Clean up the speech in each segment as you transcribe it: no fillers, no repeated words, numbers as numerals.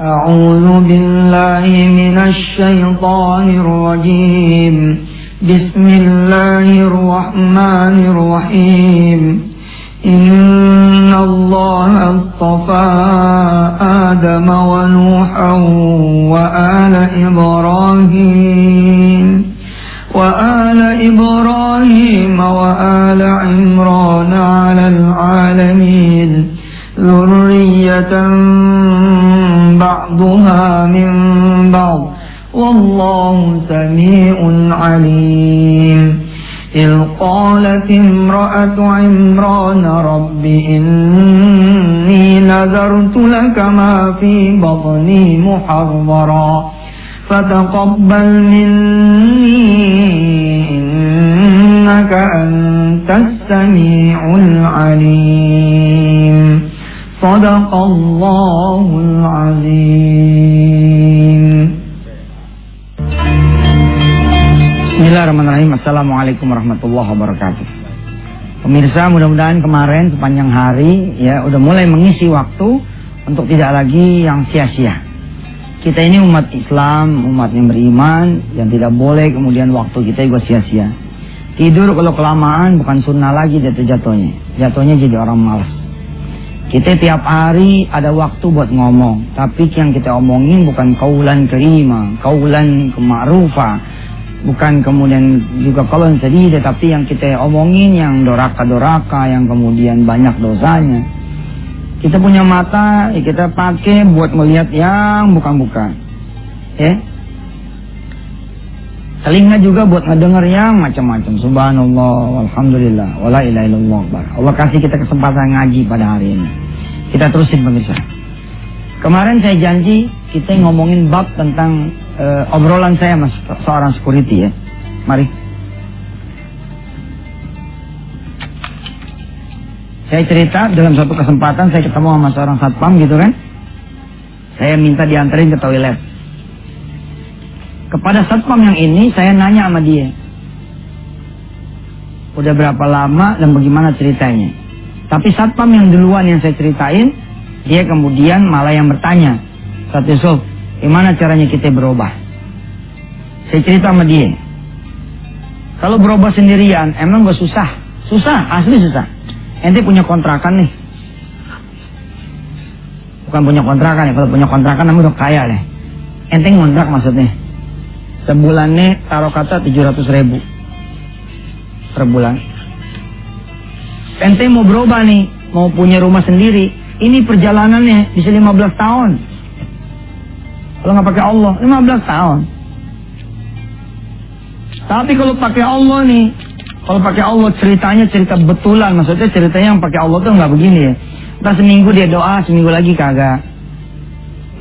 أعوذ بالله من الشيطان الرجيم بسم الله الرحمن الرحيم إن الله اصطفى آدم ونوحا وآل إبراهيم وآل عمران على العالمين ذرية بعضها من بعض والله سميع عليم إذ قالت امرأة عمران رب إني نذرت لك ما في بطني محررا فتقبل مني إنك أنت السميع العليم صدق الله العظيم. Bismillahirrahmanirrahim. Assalamualaikum warahmatullahi wabarakatuh. Pemirsa, mudah-mudahan kemarin sepanjang hari ya udah mulai mengisi waktu untuk tidak lagi yang sia-sia. Kita ini umat Islam, umat yang beriman, yang tidak boleh kemudian waktu kita juga sia-sia. Tidur kalau kelamaan bukan sunnah lagi, jatuhnya jadi orang malas. Kita tiap hari ada waktu buat ngomong, tapi yang kita omongin bukan kaulan karimah, kaulan ma'rufah, bukan kemudian juga kaulan sadidah, tapi yang kita omongin yang doraka-doraka, yang kemudian banyak dosanya. Kita punya mata, ya kita pakai buat melihat yang bukan-bukan. Ya. Telinga juga buat ngedenger yang macam-macam. Subhanallah, alhamdulillah, wala ilaha illallah. Allah kasih kita kesempatan ngaji pada hari ini. Kita terusin pemirsa. Kemarin saya janji kita ngomongin bab tentang obrolan saya mas seorang security ya. Mari. Saya cerita dalam satu kesempatan saya ketemu sama seorang satpam gitu kan. Saya minta dianterin ke toilet. Kepada satpam yang ini saya nanya sama dia. Udah berapa lama dan bagaimana ceritanya. Tapi satpam yang duluan yang saya ceritain, dia kemudian malah yang bertanya. Ustaz Yusuf, gimana caranya kita berubah? Saya cerita sama dia. Kalau berubah sendirian emang gak susah. Susah, asli susah. Ente punya kontrakan nih. Bukan punya kontrakan ya. Kalau punya kontrakan namanya udah kaya deh. Ente ngontrak maksudnya. Sebulannya taruh kata 700.000 per bulan. Ente mau berubah nih. Mau punya rumah sendiri. Ini perjalanannya bisa 15 tahun. Kalau gak pakai Allah 15 tahun. Tapi kalau pakai Allah nih. Kalau pakai Allah ceritanya cerita betulan, maksudnya ceritanya yang pakai Allah tuh nggak begini ya. Entar seminggu dia doa, seminggu lagi kagak.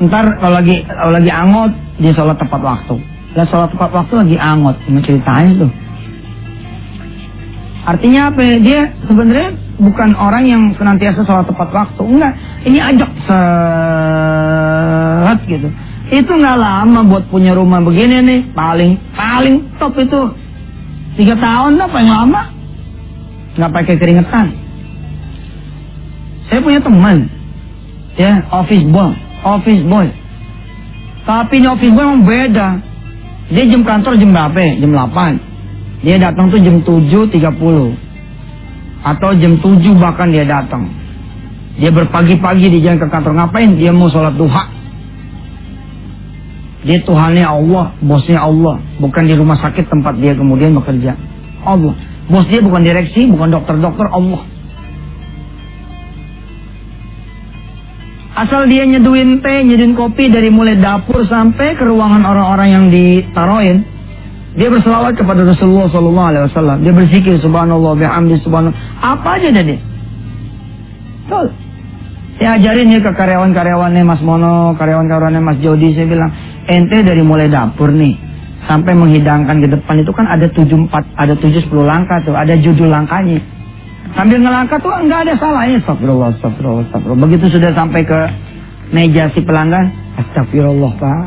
Ntar kalau lagi angot dia sholat tepat waktu. Lah sholat tepat waktu lagi angot, ini ceritanya tuh. Artinya apa? Dia sebenarnya bukan orang yang senantiasa sholat tepat waktu, enggak. Ini ajak seret gitu. Itu nggak lama buat punya rumah begini nih, paling top itu. 3 tahun lah paling lama. Nggak pakai keringetan. Saya punya teman. Ya, office boy. Tapi ini office boy memang beda. Dia jam kantor jam berapa? Jam 8. Dia datang tuh jam 7.30. Atau jam 7 bahkan dia datang. Dia berpagi-pagi di jalan ke kantor. Ngapain? Dia mau sholat duha. Dia Tuhannya Allah, bosnya Allah. Bukan di rumah sakit tempat dia kemudian bekerja. Allah. Bos dia bukan direksi, bukan dokter-dokter, Allah. Asal dia nyeduin kopi dari mulai dapur sampai ke ruangan orang-orang yang ditaroin. Dia berselawat kepada Rasulullah SAW. Dia berzikir subhanallah, bihamdi subhanallah. Apa aja dia? Betul. Saya ajarin ya ke karyawan-karyawannya Mas Mono, karyawan-karyawannya Mas Jody. Saya bilang, ente dari mulai dapur nih sampai menghidangkan ke depan itu kan ada 7-10 langkah tuh, ada judul langkahnya. Sambil ngelangkah tuh enggak ada salahnya. Astagfirullah, astagfirullah, astagfirullah. Begitu sudah sampai ke meja si pelanggan, astagfirullah Pak.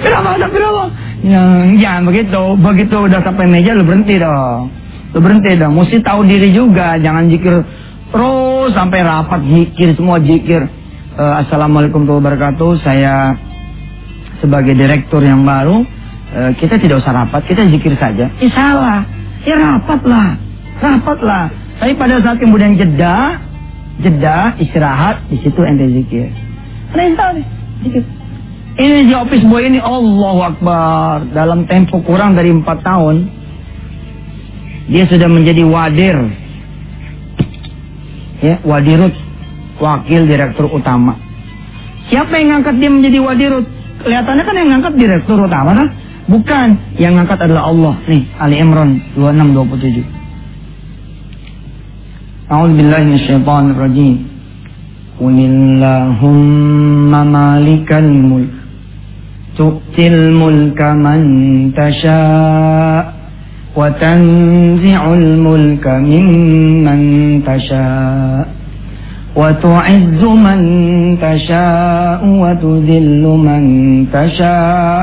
Kenapa astagfirullah? Jangan begitu. Begitu udah sampai meja lu berhenti dong. Mesti tahu diri juga, jangan zikir terus sampai rapat zikir, semua zikir. Assalamualaikum warahmatullahi wabarakatuh, saya sebagai direktur yang baru, kita tidak usah rapat, kita zikir saja. Ini salah, ya rapatlah. Tapi pada saat kemudian jeda, istirahat, di situ ente zikir. Perintah zikir. Ini di office boy ini, Allahu Akbar, dalam tempo kurang dari 4 tahun, dia sudah menjadi wadir. Ya, wadirut, wakil direktur utama. Siapa yang ngangkat dia menjadi wadirut? Kelihatannya kan yang ngangkat direktur utama kan? Bukan, yang ngangkat adalah Allah. Nih, Ali Imran 26:27. A'udzubillahi minasyaitonir rajim. Qulillahumma malikal mulk tu'til mulka man tasha' وتنزع الملك ممن تشاء وتعز من تشاء وتذل من تشاء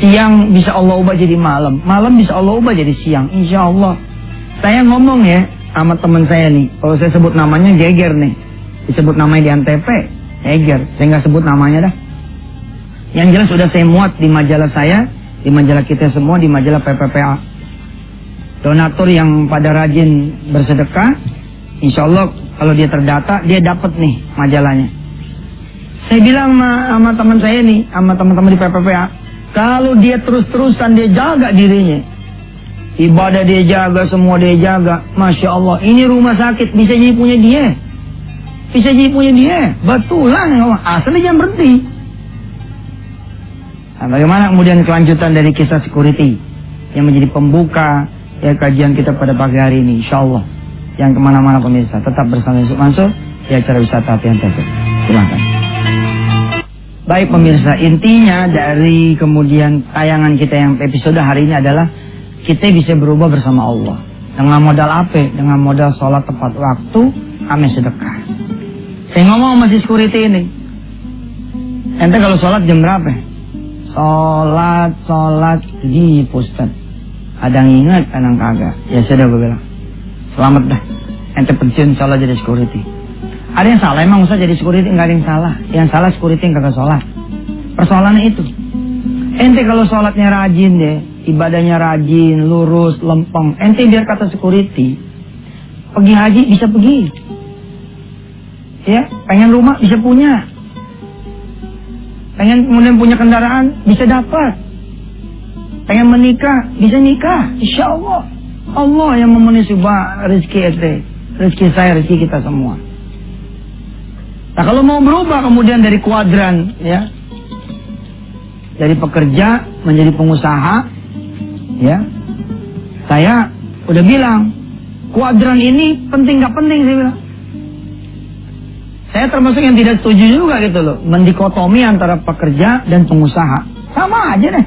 Siang bisa Allah ubah jadi malam, malam bisa Allah ubah jadi siang, insya Allah. Saya ngomong ya sama teman saya nih, kalau saya sebut namanya geger nih, disebut namanya di Antv, geger. Saya nggak sebut namanya dah. Yang jelas sudah saya muat di majalah saya. Di majalah kita semua, di majalah PPPA. Donatur yang pada rajin bersedekah, insya Allah kalau dia terdata, dia dapat nih majalahnya. Saya bilang sama teman saya nih, sama teman-teman di PPPA, kalau dia terus-terusan dia jaga dirinya, ibadah dia jaga, semua dia jaga, Masya Allah, ini rumah sakit bisa jadi punya dia. Bisa jadi punya dia, betulan. Asalnya jangan berhenti. Nah, bagaimana kemudian kelanjutan dari kisah security yang menjadi pembuka ya kajian kita pada pagi hari ini, insya Allah. Yang kemana-mana pemirsa, tetap bersama Yusuf Mansur di acara wisata hati yang tertutup. Terima kasih. Baik pemirsa, intinya dari kemudian tayangan kita yang episode hari ini adalah kita bisa berubah bersama Allah. Dengan modal apa? Dengan modal sholat tepat waktu, amin sedekah. Saya ngomong masih security ini. Ente kalau sholat jam berapa? Sholat di pusat. Ada yang ingat, ada yang kagak. Ya sudah gue bilang, selamat dah, ente pensiun sholat jadi security. Ada yang salah, emang usah jadi security, nggak ada yang salah. Yang salah security yang kagak sholat. Persoalannya itu, ente kalau sholatnya rajin deh, ibadahnya rajin, lurus, lempeng, ente biar kata security, pergi haji bisa pergi. Ya, pengen rumah bisa punya. Pengen kemudian punya kendaraan, bisa dapat. Pengen menikah, bisa nikah. Insya Allah. Allah yang memenuhi sebuah rezeki ente. Rezeki saya, rezeki kita semua. Nah kalau mau berubah kemudian dari kuadran, ya, dari pekerja menjadi pengusaha, ya, saya udah bilang, kuadran ini penting gak penting, saya bilang. Saya termasuk yang tidak setuju juga gitu loh, mendikotomi antara pekerja dan pengusaha. Sama aja deh.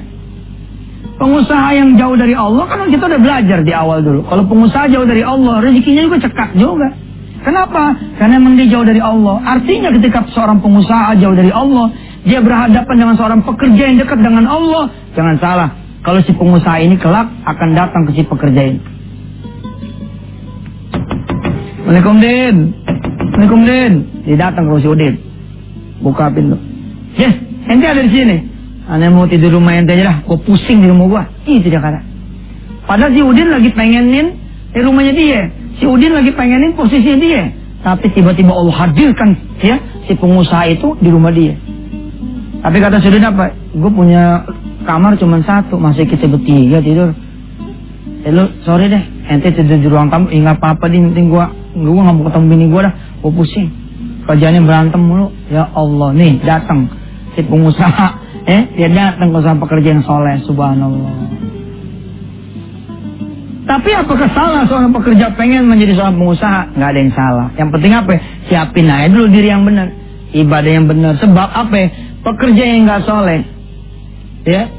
Pengusaha yang jauh dari Allah, kan kita udah belajar di awal dulu. Kalau pengusaha jauh dari Allah, rezekinya juga cekak juga. Kenapa? Karena memang dia jauh dari Allah. Artinya ketika seorang pengusaha jauh dari Allah, dia berhadapan dengan seorang pekerja yang dekat dengan Allah. Jangan salah, kalau si pengusaha ini kelak akan datang ke si pekerja ini. Assalamualaikum Din. Assalamualaikum Din. Dia datang ke si Udin. Buka pintu. Yes, ente ada di sini. Ane mau tidur rumah ente aja lah. Gue pusing di rumah gue. Ih, tidak kata. Padahal si Udin lagi pengenin di rumahnya dia. Si Udin lagi pengenin posisinya dia. Tapi tiba-tiba Allah hadirkan ya, si pengusaha itu di rumah dia. Tapi kata si Udin apa? Gue punya kamar cuma satu. Masih kita bertiga tidur. Lo, sorry deh. Ente tidur di ruang tamu. Ingat apa-apa di penting gue gak mau ketemu bini gue dah, gue pusing, kerjaannya berantem mulu. Ya Allah, nih datang si pengusaha, dia datang pengusaha pekerja yang soleh, subhanallah. Tapi apakah salah seorang pekerja pengen menjadi seorang pengusaha? Gak ada yang salah. Yang penting apa? siapin aja dulu diri yang benar, ibadah yang benar. Sebab apa ya? Pekerja yang gak soleh ya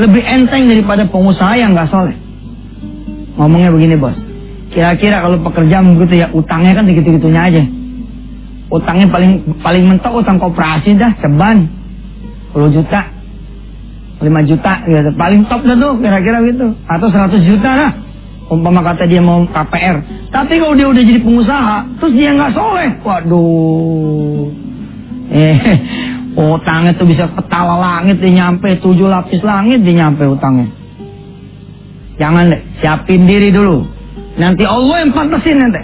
lebih enteng daripada pengusaha yang gak soleh. Ngomongnya begini bos, kira-kira kalau pekerja begitu ya, utangnya kan gitu-gitunya aja. Utangnya paling mentok utang koperasi dah, ceban 10 juta 5 juta gitu, paling top dah tuh kira-kira gitu, atau 100 juta lah umpama kata dia mau KPR. Tapi kalau dia udah jadi pengusaha terus dia nggak soleh, waduh, utangnya tuh bisa petala langit, dia nyampe 7 lapis langit, dia nyampe utangnya. Jangan deh, siapin diri dulu, nanti Allah yang pantesin nanti.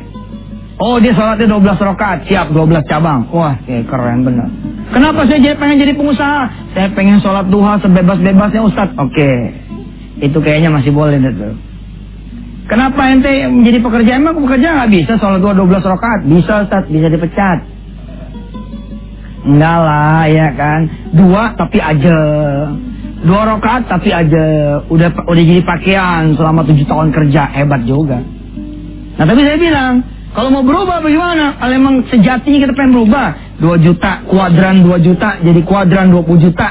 Oh, dia sholatnya 12 rakaat, siap 12 cabang, wah keren bener. Kenapa saya pengen jadi pengusaha? Saya pengen sholat duha sebebas-bebasnya Ustaz. Oke, itu kayaknya masih boleh deh. Kenapa ente menjadi pekerja? Emang pekerja nggak bisa sholat 12 rakaat? Bisa Ustaz, bisa dipecat. Enggak lah, ya kan, 2 tapi aja, 2 rakaat tapi aja, udah jadi pakaian selama 7 tahun kerja, hebat juga. Nah tapi saya bilang, kalau mau berubah bagaimana? Kalau emang sejatinya kita pengen berubah, 2 juta, kuadran 2 juta, jadi kuadran 20 juta.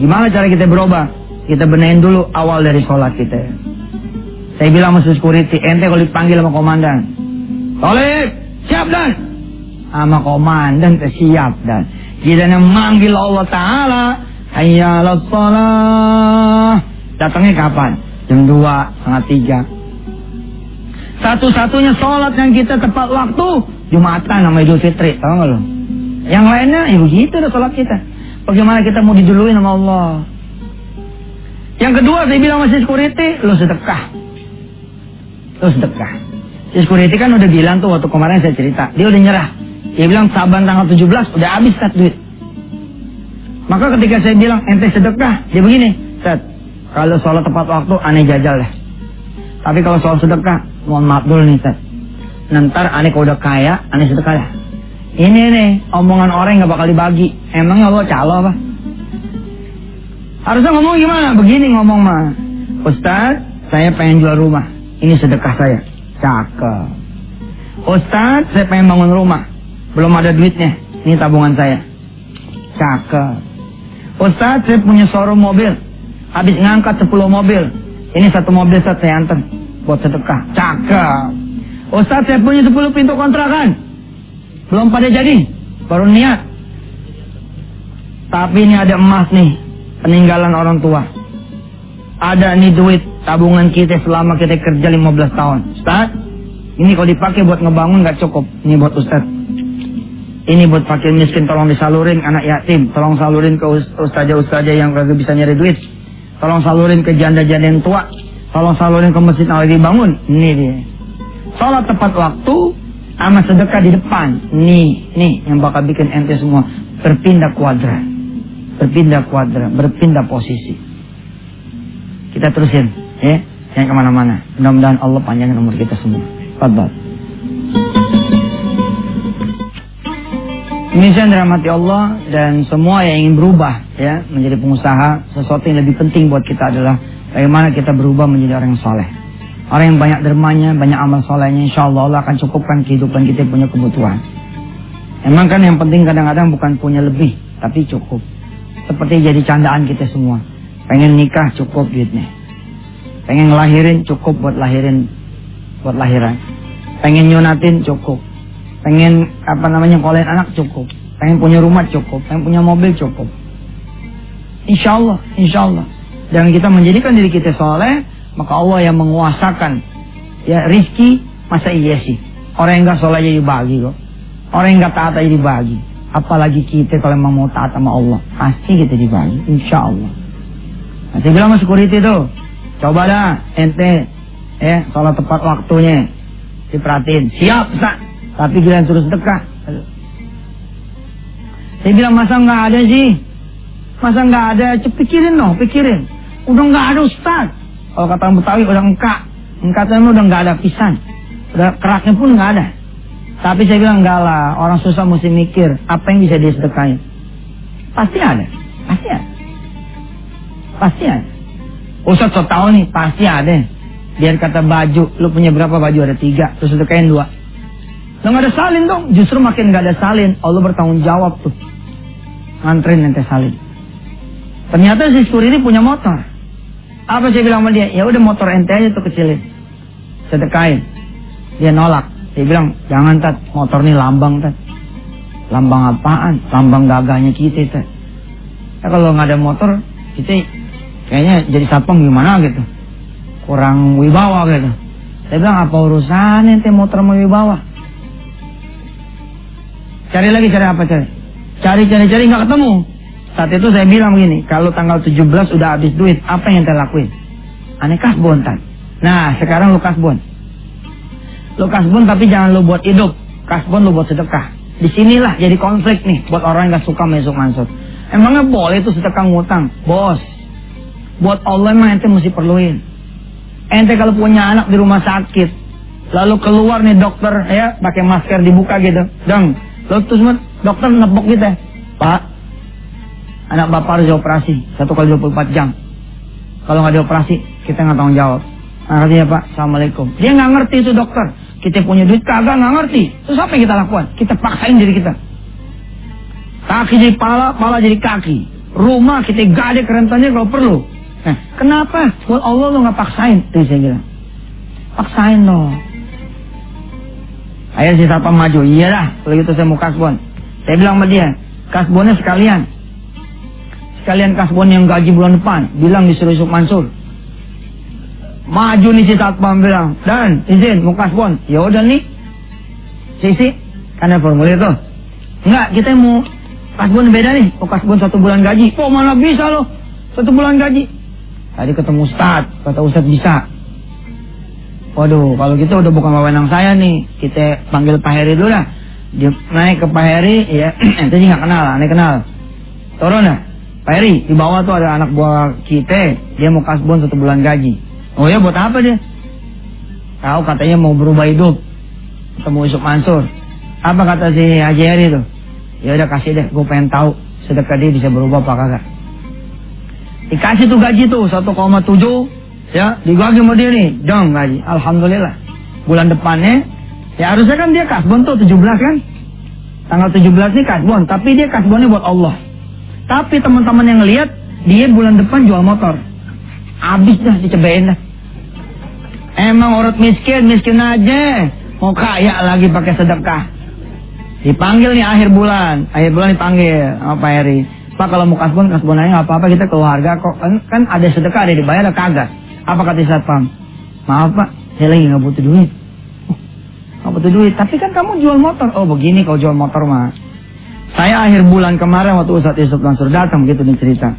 Gimana cara kita berubah? Kita benahin dulu awal dari sholat kita. Saya bilang sama security, ente kalau dipanggil sama komandan, Khalid, siap dan? Sama komandan, siap dan. Kita manggil Allah Ta'ala, hayya 'alas shalah. Datangnya kapan? Jam 2, setengah 3. Satu-satunya sholat yang kita tepat waktu, Jumatan sama Idul Fitri, tau gak lo? Yang lainnya, ya begitu dah sholat kita. Bagaimana kita mau dijuluin sama Allah? Yang kedua, saya bilang sama security, lo sedekah. Terus sedekah. Si security kan udah bilang tuh waktu kemarin saya cerita, dia udah nyerah. Dia bilang Saban tanggal 17 udah habis Ustaz duit. Maka ketika saya bilang ente sedekah, dia begini, Ustaz, kalau sholat tepat waktu aneh jajal deh. Tapi kalau sholat sedekah, mohon maaf dulu nih Ustaz, nanti aneh kalau udah kaya, aneh sedekah dah. Ini nih, omongan orang yang gak bakal dibagi. Emangnya Allah calo apa? Harusnya ngomong gimana? Begini ngomong mah, Ustaz, saya pengen jual rumah, ini sedekah saya. Cakep. Ustaz, saya pengen bangun rumah, belum ada duitnya, ini tabungan saya. Cakep. Ustaz, saya punya showroom mobil, habis ngangkat 10 mobil, ini 1 mobil Ustaz saya antar buat sedekah. Cakep. Ustaz, saya punya 10 pintu kontrakan, belum pada jadi, baru niat, tapi ini ada emas nih, peninggalan orang tua, ada nih duit tabungan kita selama kita kerja 15 tahun. Ustaz, ini kalau dipakai buat ngebangun gak cukup. Ini buat Ustaz. Ini buat fakir miskin, tolong disalurin, anak yatim, tolong salurin ke ustazah-ustazah yang kagak bisa nyari duit. Tolong salurin ke janda-janda yang tua. Tolong salurin ke masjid yang lagi bangun. Ini dia. Salat tepat waktu sama sedekah di depan. Nih yang bakal bikin ente semua berpindah kuadran. Berpindah kuadran, berpindah posisi. Kita terusin. Ya, jangan kemana-mana. Mudah-mudahan Allah panjangkan umur kita semua. Fadhal. Misal dirahmati Allah dan semua yang ingin berubah, ya, menjadi pengusaha, sesuatu yang lebih penting buat kita adalah bagaimana kita berubah menjadi orang yang soleh. Orang yang banyak dermanya, banyak amal solehnya, insya Allah akan cukupkan kehidupan kita yang punya kebutuhan. Emang kan yang penting kadang-kadang bukan punya lebih, tapi cukup. Seperti jadi candaan kita semua. Pengen nikah cukup duitnya. Pengen ngelahirin cukup buat lahiran. Pengen nyunatin cukup. Pengen kolain anak cukup. Pengen punya rumah cukup. Pengen punya mobil cukup. Insya Allah. Dan kita menjadikan diri kita soleh, maka Allah yang menguasakan ya rizki masa iya sih. Orang yang gak soleh aja dibagi kok. Orang yang gak taat aja dibagi. Apalagi kita kalau memang mau taat sama Allah, pasti kita dibagi. Insya Allah. Nanti bilang sama security tuh, coba dah ente sholat tepat waktunya diperhatiin. Siap Ustaz, tapi giliran suruh sedekah. Saya bilang masa nggak ada sih, masa nggak ada, pikirin. Udah nggak ada Ustaz. Kalau kata orang Betawi udah engkatnya udah nggak ada pisan, udah keraknya pun nggak ada. Tapi saya bilang enggak lah, orang susah mesti mikir apa yang bisa dia sedekahin. Pasti ada. Ustaz so tau nih, pasti ada. Biar kata baju, lu punya berapa baju? Ada 3, terus sedekahin 2. Nggak ada salin dong, justru makin nggak ada salin, Allah bertanggung jawab tuh. Nganterin nanti salin. Ternyata si Syukri ini punya motor. Apa saya bilang sama dia? Ya udah motor ente aja tuh kecilin, sedekain. Dia nolak. Dia bilang, jangan Tat, motor ini lambang Tat. Lambang apaan? Lambang gagahnya kita Tat. Ya kalau nggak ada motor, kita kayaknya jadi satpam gimana gitu. Kurang wibawa gitu. Saya bilang, apa urusannya ente motor mau wibawa? Cari lagi, cari apa cari? Cari nggak ketemu. Saat itu saya bilang begini, kalau tanggal 17 udah habis duit, apa yang ente lakuin? Aneh kasbon Tat. Nah, sekarang lu kasbon. Lu kasbon tapi jangan lu buat hidup. Kasbon lu buat sedekah. Disinilah jadi konflik nih buat orang yang nggak suka Yusuf Mansur. Emangnya boleh itu sedekah ngutang? Bos, buat Allah emang ente mesti perluin. Ente kalau punya anak di rumah sakit, lalu keluar nih dokter ya, pakai masker dibuka gitu. Dong. Lalu terus dokter nepok kita, Pak, anak bapak harus dioperasi 1 kali 24 jam. Kalau nggak dioperasi, kita nggak tanggung jawab. Makasih ya Pak, Assalamualaikum. Dia nggak ngerti itu dokter. Kita punya duit kagak, nggak ngerti. Terus apa yang kita lakukan? Kita paksain diri kita. Kaki jadi pala, pala jadi kaki. Rumah kita gade kerentannya kalau perlu. Nah, kenapa? Buat Allah lo nggak paksain? Tuh saya bilang, paksain lo. Akhirnya si Sapa maju, iyalah, kalau gitu saya mau kasbon. Saya bilang sama dia, kasbonnya sekalian. Sekalian kasbon yang gaji bulan depan, bilang disuruh Yusuf Mansur. Maju nih si Sapa bilang, Dan, izin, mau kasbon. Ya udah nih, sisi, kan ada formulir tuh. Enggak, kita mau kasbon beda nih, mau kasbon 1 bulan gaji. Oh mana bisa loh, 1 bulan gaji. Tadi ketemu Ustadz, kata Ustadz bisa. Waduh, kalau gitu udah bukan wewenang saya nih. Kita panggil Pak Heri dulu lah. Dia naik ke Pak Heri, ya, itu sih nggak kenal, aneh kenal. Turun lah, Pak Heri, di bawah tuh ada anak buah kita, dia mau kasbon 1 bulan gaji. Oh ya, buat apa dia? Tahu katanya mau berubah hidup, ketemu Yusuf Mansur. Apa kata si Haji Heri tuh? Ya udah kasih deh, gue pengen tahu sedekah dia bisa berubah apa kagak. Dikasih tuh gaji tuh 1,7. Ya, dibagi sama dia nih, dong gaji. Alhamdulillah. Bulan depannya, ya harusnya kan dia kasbon tuh 17 kan? Tanggal 17 nih kasbon, tapi dia kasbonnya buat Allah. Tapi teman-teman yang lihat, dia bulan depan jual motor. Abis dah, dicebain dah. Emang orang miskin aja. Mau kaya lagi pakai sedekah. Dipanggil nih akhir bulan dipanggil sama Pak Heri. Pak kalau mau kasbon aja nggak apa-apa, kita keluarga kok. Kan ada sedekah, ada dibayar, ada kagak. Apa kata satpam? Maaf Pak, saya lagi nggak butuh duit. Nggak butuh duit. Tapi kan kamu jual motor. Oh begini kalau jual motor mah. Saya akhir bulan kemarin waktu Ustadz Yusuf Mansur datang gitu nih cerita.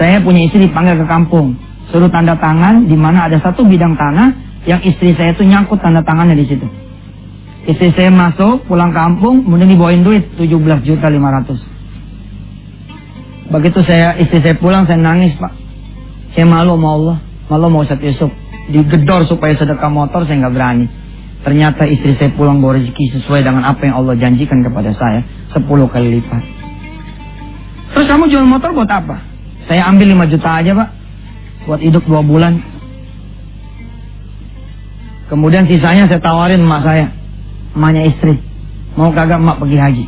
Saya punya istri dipanggil ke kampung, suruh tanda tangan di mana ada 1 bidang tanah yang istri saya tuh nyangkut tanda tangannya di situ. Istri saya masuk pulang kampung, kemudian dibawain duit 17.500.000. Begitu istri saya pulang, saya nangis Pak. Saya malu sama Allah. Malah mau Ustadz Yusuf digedor supaya sedekah motor, saya nggak berani. Ternyata istri saya pulang bawa rezeki sesuai dengan apa yang Allah janjikan kepada saya, 10 kali lipat. Terus kamu jual motor buat apa? Saya ambil 5 juta aja Pak, buat hidup 2 bulan. Kemudian sisanya saya tawarin emak saya, emaknya istri. Mau kagak emak pergi haji?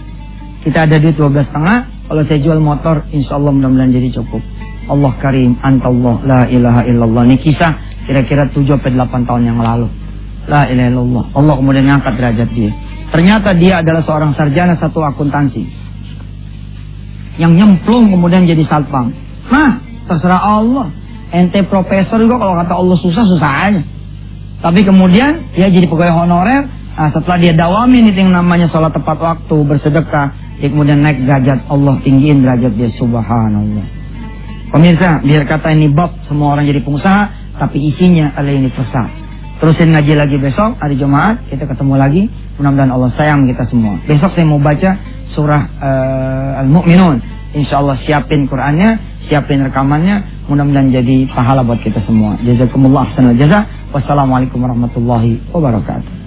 Kita ada duit 12,5. Kalau saya jual motor, insya Allah mudah-mudahan jadi cukup. Allah Karim, Antallah, La ilaha illallah. Ini kisah kira-kira 7-8 tahun yang lalu. La ilaha illallah. Allah kemudian mengangkat derajat dia. Ternyata dia adalah seorang sarjana satu akuntansi yang nyemplung kemudian jadi satpam. Nah, terserah Allah. Ente profesor juga kalau kata Allah susah aja. Tapi kemudian dia jadi pegawai honorer. Nah, setelah dia dawamin itu yang namanya sholat tepat waktu, bersedekah, dia kemudian naik derajat. Allah tinggiin derajat dia, subhanallah. Pemirsa, biar kata ini bab semua orang jadi pengusaha, tapi isinya adalah universal. Terusin ngaji lagi besok, hari Jumat kita ketemu lagi. Mudah-mudahan Allah sayang kita semua. Besok saya mau baca surah Al-Mu'minun. Insya Allah siapin Qurannya, siapin rekamannya. Mudah-mudahan jadi pahala buat kita semua. Jazakumullah ahsanal jaza. Wassalamualaikum warahmatullahi wabarakatuh.